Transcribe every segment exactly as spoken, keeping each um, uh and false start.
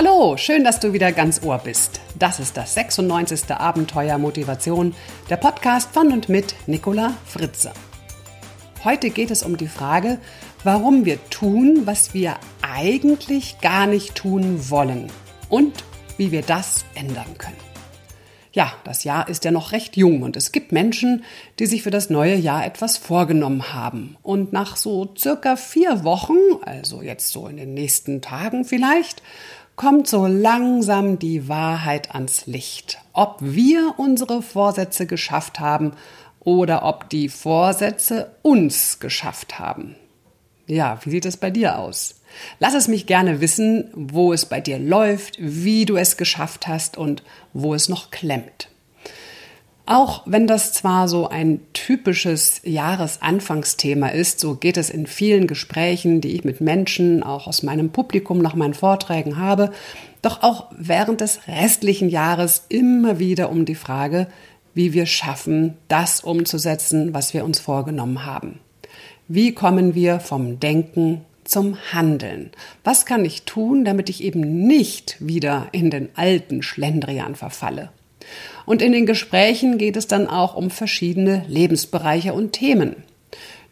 Hallo, schön, dass du wieder ganz Ohr bist. Das ist das sechsundneunzigste Abenteuer Motivation, der Podcast von und mit Nicola Fritze. Heute geht es um die Frage, warum wir tun, was wir eigentlich gar nicht tun wollen und wie wir das ändern können. Ja, das Jahr ist ja noch recht jung und es gibt Menschen, die sich für das neue Jahr etwas vorgenommen haben. Und nach so circa vier Wochen, also jetzt so in den nächsten Tagen vielleicht, kommt so langsam die Wahrheit ans Licht. Ob wir unsere Vorsätze geschafft haben oder ob die Vorsätze uns geschafft haben. Ja, wie sieht es bei dir aus? Lass es mich gerne wissen, wo es bei dir läuft, wie du es geschafft hast und wo es noch klemmt. Auch wenn das zwar so ein typisches Jahresanfangsthema ist, so geht es in vielen Gesprächen, die ich mit Menschen, auch aus meinem Publikum nach meinen Vorträgen habe, doch auch während des restlichen Jahres immer wieder um die Frage, wie wir schaffen, das umzusetzen, was wir uns vorgenommen haben. Wie kommen wir vom Denken zum Handeln? Was kann ich tun, damit ich eben nicht wieder in den alten Schlendrian verfalle? Und in den Gesprächen geht es dann auch um verschiedene Lebensbereiche und Themen.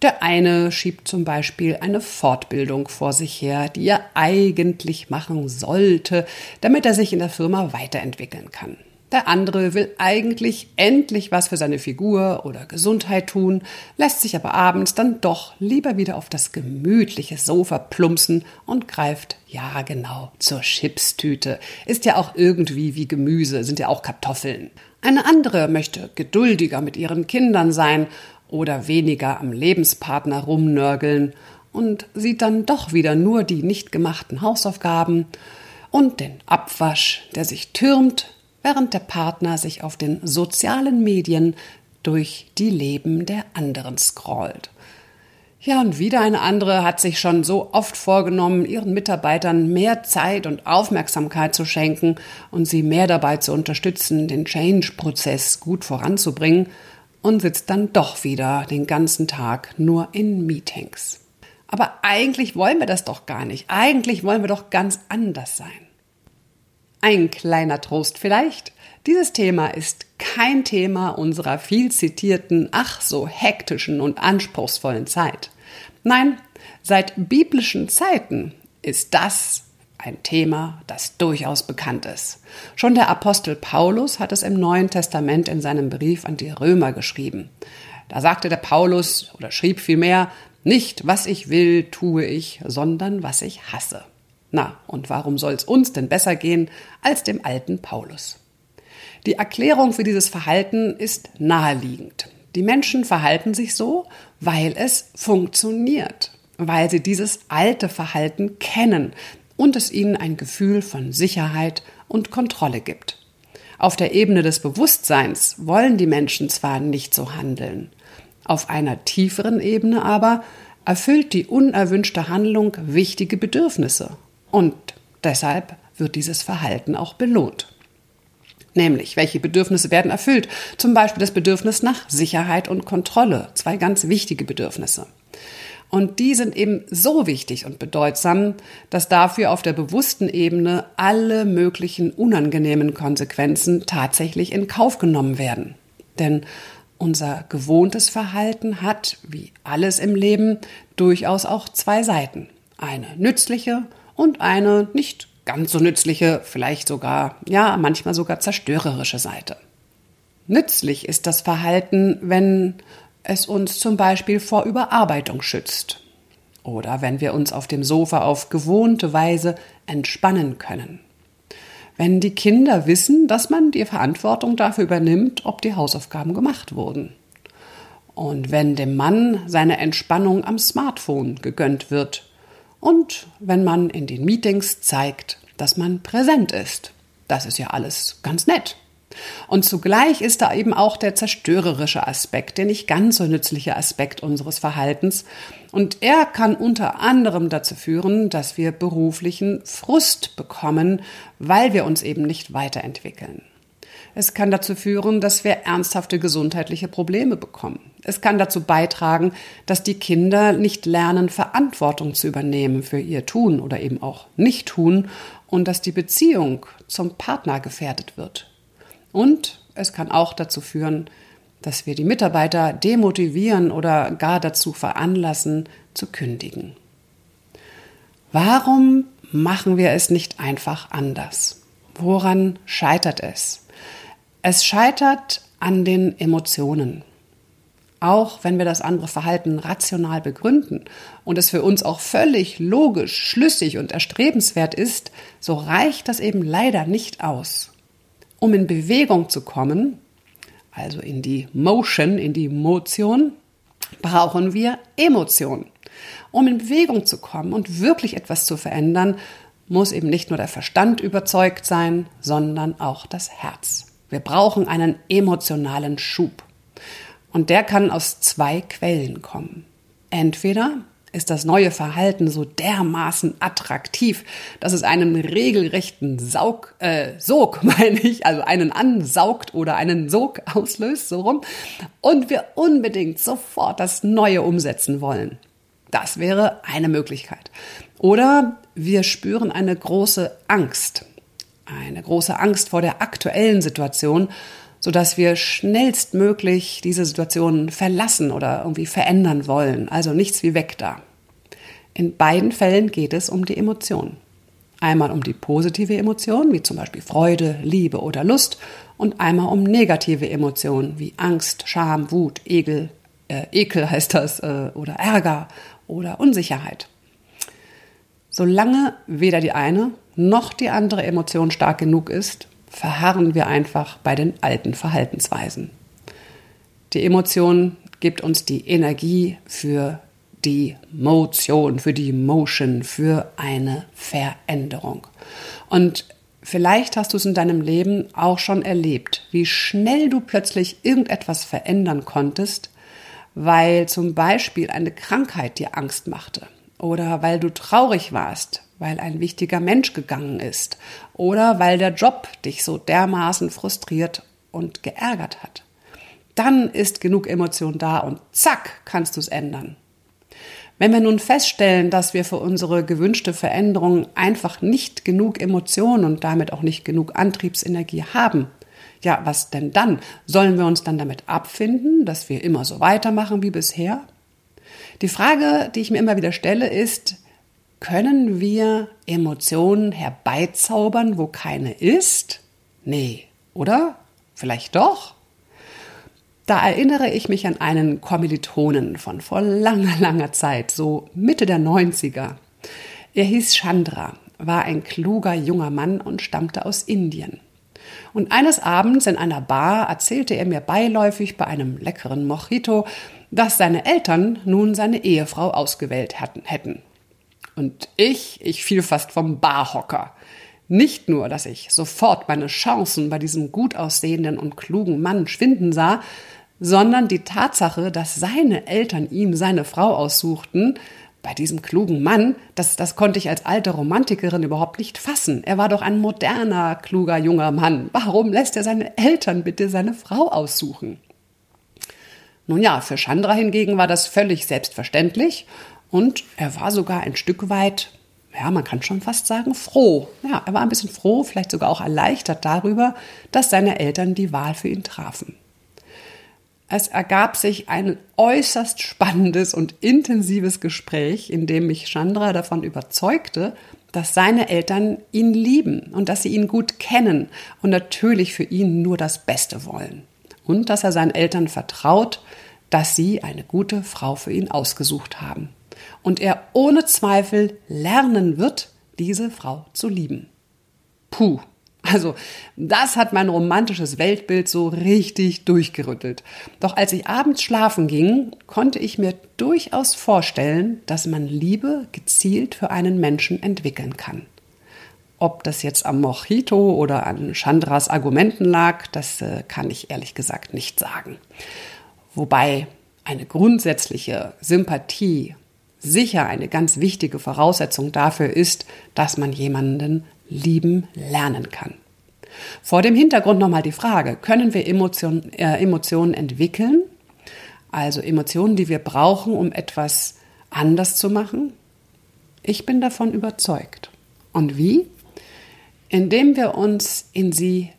Der eine schiebt zum Beispiel eine Fortbildung vor sich her, die er eigentlich machen sollte, damit er sich in der Firma weiterentwickeln kann. Der andere will eigentlich endlich was für seine Figur oder Gesundheit tun, lässt sich aber abends dann doch lieber wieder auf das gemütliche Sofa plumpsen und greift, ja genau, zur Chipstüte. Ist ja auch irgendwie wie Gemüse, sind ja auch Kartoffeln. Eine andere möchte geduldiger mit ihren Kindern sein oder weniger am Lebenspartner rumnörgeln und sieht dann doch wieder nur die nicht gemachten Hausaufgaben und den Abwasch, der sich türmt, während der Partner sich auf den sozialen Medien durch die Leben der anderen scrollt. Ja, und wieder eine andere hat sich schon so oft vorgenommen, ihren Mitarbeitern mehr Zeit und Aufmerksamkeit zu schenken und sie mehr dabei zu unterstützen, den Change-Prozess gut voranzubringen, und sitzt dann doch wieder den ganzen Tag nur in Meetings. Aber eigentlich wollen wir das doch gar nicht. Eigentlich wollen wir doch ganz anders sein. Ein kleiner Trost vielleicht, dieses Thema ist kein Thema unserer viel zitierten, ach so hektischen und anspruchsvollen Zeit. Nein, seit biblischen Zeiten ist das ein Thema, das durchaus bekannt ist. Schon der Apostel Paulus hat es im Neuen Testament in seinem Brief an die Römer geschrieben. Da sagte der Paulus, oder schrieb vielmehr, nicht was ich will, tue ich, sondern was ich hasse. Na, und warum soll es uns denn besser gehen als dem alten Paulus? Die Erklärung für dieses Verhalten ist naheliegend. Die Menschen verhalten sich so, weil es funktioniert, weil sie dieses alte Verhalten kennen und es ihnen ein Gefühl von Sicherheit und Kontrolle gibt. Auf der Ebene des Bewusstseins wollen die Menschen zwar nicht so handeln, auf einer tieferen Ebene aber erfüllt die unerwünschte Handlung wichtige Bedürfnisse. Und deshalb wird dieses Verhalten auch belohnt. Nämlich, welche Bedürfnisse werden erfüllt? Zum Beispiel das Bedürfnis nach Sicherheit und Kontrolle. Zwei ganz wichtige Bedürfnisse. Und die sind eben so wichtig und bedeutsam, dass dafür auf der bewussten Ebene alle möglichen unangenehmen Konsequenzen tatsächlich in Kauf genommen werden. Denn unser gewohntes Verhalten hat, wie alles im Leben, durchaus auch zwei Seiten. Eine nützliche und eine nicht ganz so nützliche, vielleicht sogar, ja, manchmal sogar zerstörerische Seite. Nützlich ist das Verhalten, wenn es uns zum Beispiel vor Überarbeitung schützt oder wenn wir uns auf dem Sofa auf gewohnte Weise entspannen können. Wenn die Kinder wissen, dass man die Verantwortung dafür übernimmt, ob die Hausaufgaben gemacht wurden. Und wenn dem Mann seine Entspannung am Smartphone gegönnt wird. Und wenn man in den Meetings zeigt, dass man präsent ist. Das ist ja alles ganz nett. Und zugleich ist da eben auch der zerstörerische Aspekt, der nicht ganz so nützliche Aspekt unseres Verhaltens. Und er kann unter anderem dazu führen, dass wir beruflichen Frust bekommen, weil wir uns eben nicht weiterentwickeln. Es kann dazu führen, dass wir ernsthafte gesundheitliche Probleme bekommen. Es kann dazu beitragen, dass die Kinder nicht lernen, Verantwortung zu übernehmen für ihr Tun oder eben auch Nicht-Tun und dass die Beziehung zum Partner gefährdet wird. Und es kann auch dazu führen, dass wir die Mitarbeiter demotivieren oder gar dazu veranlassen, zu kündigen. Warum machen wir es nicht einfach anders? Woran scheitert es? Es scheitert an den Emotionen. Auch wenn wir das andere Verhalten rational begründen und es für uns auch völlig logisch, schlüssig und erstrebenswert ist, so reicht das eben leider nicht aus. Um in Bewegung zu kommen, also in die Motion, in die Motion, brauchen wir Emotionen. Um in Bewegung zu kommen und wirklich etwas zu verändern, muss eben nicht nur der Verstand überzeugt sein, sondern auch das Herz. Wir brauchen einen emotionalen Schub. Und der kann aus zwei Quellen kommen. Entweder ist das neue Verhalten so dermaßen attraktiv, dass es einen regelrechten Saug, äh, Sog, meine ich, also einen ansaugt oder einen Sog auslöst, so rum, und wir unbedingt sofort das Neue umsetzen wollen. Das wäre eine Möglichkeit. Oder wir spüren eine große Angst, eine große Angst vor der aktuellen Situation, sodass wir schnellstmöglich diese Situation verlassen oder irgendwie verändern wollen. Also nichts wie weg da. In beiden Fällen geht es um die Emotionen. Einmal um die positive Emotion, wie zum Beispiel Freude, Liebe oder Lust. Und einmal um negative Emotionen, wie Angst, Scham, Wut, Ekel, äh, Ekel heißt das, äh, oder Ärger oder Unsicherheit. Solange weder die eine noch die andere Emotion stark genug ist, verharren wir einfach bei den alten Verhaltensweisen. Die Emotion gibt uns die Energie für die Motion, für die Motion, für eine Veränderung. Und vielleicht hast du es in deinem Leben auch schon erlebt, wie schnell du plötzlich irgendetwas verändern konntest, weil zum Beispiel eine Krankheit dir Angst machte oder weil du traurig warst, weil ein wichtiger Mensch gegangen ist oder weil der Job dich so dermaßen frustriert und geärgert hat. Dann ist genug Emotion da und zack, kannst du es ändern. Wenn wir nun feststellen, dass wir für unsere gewünschte Veränderung einfach nicht genug Emotion und damit auch nicht genug Antriebsenergie haben, ja, was denn dann? Sollen wir uns dann damit abfinden, dass wir immer so weitermachen wie bisher? Die Frage, die ich mir immer wieder stelle, ist: Können wir Emotionen herbeizaubern, wo keine ist? Nee, oder? Vielleicht doch? Da erinnere ich mich an einen Kommilitonen von vor langer, langer Zeit, so Mitte der neunziger. Er hieß Chandra, war ein kluger junger Mann und stammte aus Indien. Und eines Abends in einer Bar erzählte er mir beiläufig bei einem leckeren Mojito, dass seine Eltern nun seine Ehefrau ausgewählt hatten, hätten. Und ich, ich fiel fast vom Barhocker. Nicht nur, dass ich sofort meine Chancen bei diesem gut aussehenden und klugen Mann schwinden sah, sondern die Tatsache, dass seine Eltern ihm seine Frau aussuchten, bei diesem klugen Mann, das, das konnte ich als alte Romantikerin überhaupt nicht fassen. Er war doch ein moderner, kluger, junger Mann. Warum lässt er seine Eltern bitte seine Frau aussuchen? Nun ja, für Chandra hingegen war das völlig selbstverständlich. Und er war sogar ein Stück weit, ja, man kann schon fast sagen, froh. Ja, er war ein bisschen froh, vielleicht sogar auch erleichtert darüber, dass seine Eltern die Wahl für ihn trafen. Es ergab sich ein äußerst spannendes und intensives Gespräch, in dem mich Chandra davon überzeugte, dass seine Eltern ihn lieben und dass sie ihn gut kennen und natürlich für ihn nur das Beste wollen. Und dass er seinen Eltern vertraut, dass sie eine gute Frau für ihn ausgesucht haben. Und er ohne Zweifel lernen wird, diese Frau zu lieben. Puh, also das hat mein romantisches Weltbild so richtig durchgerüttelt. Doch als ich abends schlafen ging, konnte ich mir durchaus vorstellen, dass man Liebe gezielt für einen Menschen entwickeln kann. Ob das jetzt am Mojito oder an Chandras Argumenten lag, das äh, kann ich ehrlich gesagt nicht sagen. Wobei eine grundsätzliche Sympathie sicher eine ganz wichtige Voraussetzung dafür ist, dass man jemanden lieben lernen kann. Vor dem Hintergrund nochmal die Frage: Können wir Emotion, äh, Emotionen entwickeln? Also Emotionen, die wir brauchen, um etwas anders zu machen? Ich bin davon überzeugt. Und wie? indem wir uns in sie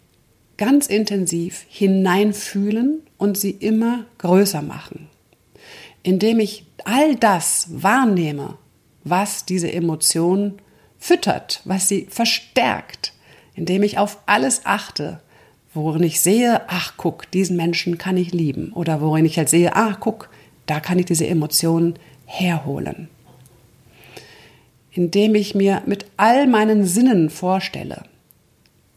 ganz intensiv hineinfühlen und sie immer größer machen. Indem ich all das wahrnehme, was diese Emotion füttert, was sie verstärkt. Indem ich auf alles achte, worin ich sehe, ach guck, diesen Menschen kann ich lieben. Oder worin ich halt sehe, ach guck, da kann ich diese Emotionen herholen. Indem ich mir mit all meinen Sinnen vorstelle,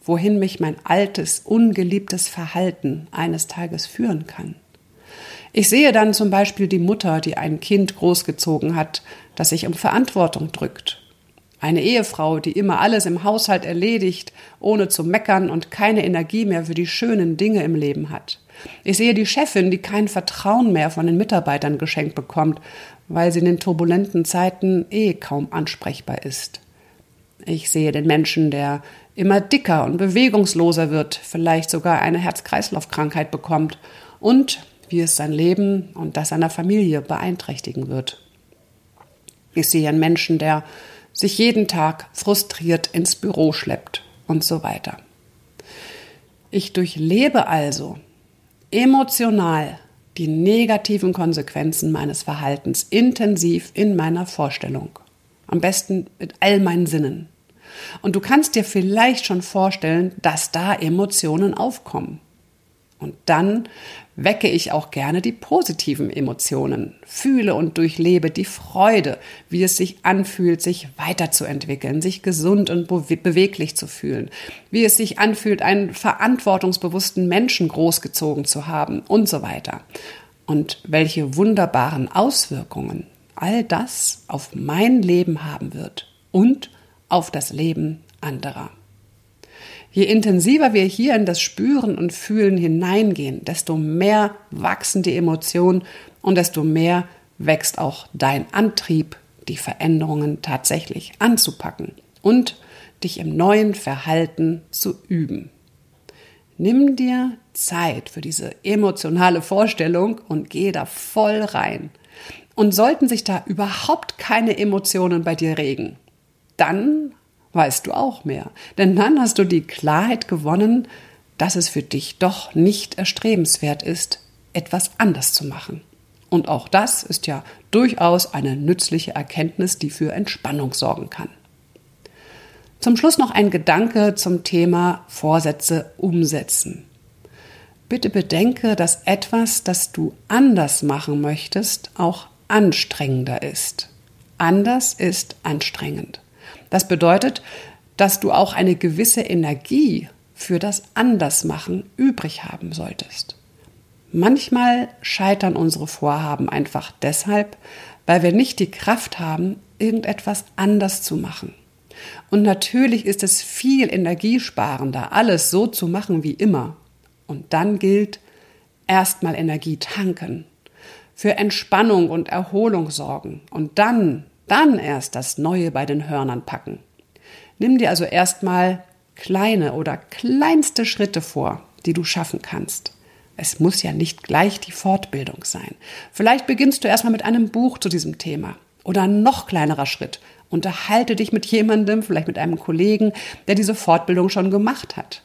wohin mich mein altes, ungeliebtes Verhalten eines Tages führen kann. Ich sehe dann zum Beispiel die Mutter, die ein Kind großgezogen hat, das sich um Verantwortung drückt. Eine Ehefrau, die immer alles im Haushalt erledigt, ohne zu meckern und keine Energie mehr für die schönen Dinge im Leben hat. Ich sehe die Chefin, die kein Vertrauen mehr von den Mitarbeitern geschenkt bekommt, weil sie in den turbulenten Zeiten eh kaum ansprechbar ist. Ich sehe den Menschen, der immer dicker und bewegungsloser wird, vielleicht sogar eine Herz-Kreislauf-Krankheit bekommt und wie es sein Leben und das seiner Familie beeinträchtigen wird. Ich sehe einen Menschen, der sich jeden Tag frustriert ins Büro schleppt und so weiter. Ich durchlebe also emotional die negativen Konsequenzen meines Verhaltens intensiv in meiner Vorstellung. Am besten mit all meinen Sinnen. Und du kannst dir vielleicht schon vorstellen, dass da Emotionen aufkommen. Und dann wecke ich auch gerne die positiven Emotionen, fühle und durchlebe die Freude, wie es sich anfühlt, sich weiterzuentwickeln, sich gesund und beweglich zu fühlen, wie es sich anfühlt, einen verantwortungsbewussten Menschen großgezogen zu haben und so weiter. Und welche wunderbaren Auswirkungen all das auf mein Leben haben wird und auf das Leben anderer. Je intensiver wir hier in das Spüren und Fühlen hineingehen, desto mehr wachsen die Emotionen und desto mehr wächst auch dein Antrieb, die Veränderungen tatsächlich anzupacken und dich im neuen Verhalten zu üben. Nimm dir Zeit für diese emotionale Vorstellung und geh da voll rein. Und sollten sich da überhaupt keine Emotionen bei dir regen, dann weißt du auch mehr. Denn dann hast du die Klarheit gewonnen, dass es für dich doch nicht erstrebenswert ist, etwas anders zu machen. Und auch das ist ja durchaus eine nützliche Erkenntnis, die für Entspannung sorgen kann. Zum Schluss noch ein Gedanke zum Thema Vorsätze umsetzen. Bitte bedenke, dass etwas, das du anders machen möchtest, auch anstrengender ist. Anders ist anstrengend. Das bedeutet, dass du auch eine gewisse Energie für das Andersmachen übrig haben solltest. Manchmal scheitern unsere Vorhaben einfach deshalb, weil wir nicht die Kraft haben, irgendetwas anders zu machen. Und natürlich ist es viel energiesparender, alles so zu machen wie immer. Und dann gilt, erstmal Energie tanken, für Entspannung und Erholung sorgen und dann Dann erst das Neue bei den Hörnern packen. Nimm dir also erstmal kleine oder kleinste Schritte vor, die du schaffen kannst. Es muss ja nicht gleich die Fortbildung sein. Vielleicht beginnst du erstmal mit einem Buch zu diesem Thema oder ein noch kleinerer Schritt. Unterhalte dich mit jemandem, vielleicht mit einem Kollegen, der diese Fortbildung schon gemacht hat.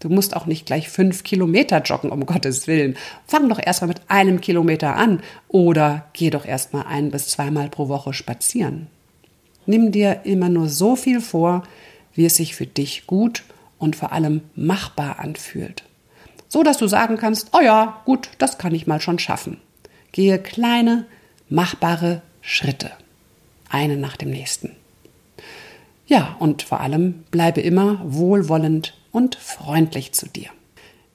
Du musst auch nicht gleich fünf Kilometer joggen, um Gottes Willen. Fang doch erstmal mit einem Kilometer an oder geh doch erstmal ein bis zweimal pro Woche spazieren. Nimm dir immer nur so viel vor, wie es sich für dich gut und vor allem machbar anfühlt. So, dass du sagen kannst, oh ja, gut, das kann ich mal schon schaffen. Gehe kleine, machbare Schritte. Einen nach dem nächsten. Ja, und vor allem bleibe immer wohlwollend und freundlich zu dir.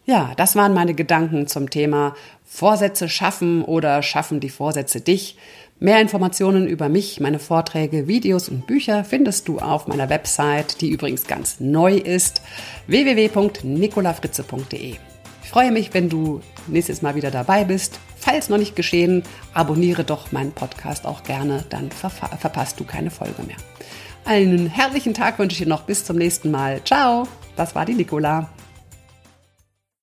Ja, das waren meine Gedanken zum Thema Vorsätze schaffen oder schaffen die Vorsätze dich. Mehr Informationen über mich, meine Vorträge, Videos und Bücher findest du auf meiner Website, die übrigens ganz neu ist, w w w punkt nicola fritze punkt d e. Ich freue mich, wenn du nächstes Mal wieder dabei bist. Falls noch nicht geschehen, abonniere doch meinen Podcast auch gerne, dann verfa- verpasst du keine Folge mehr. Einen herrlichen Tag wünsche ich dir noch. Bis zum nächsten Mal. Ciao. Das war die Nicola.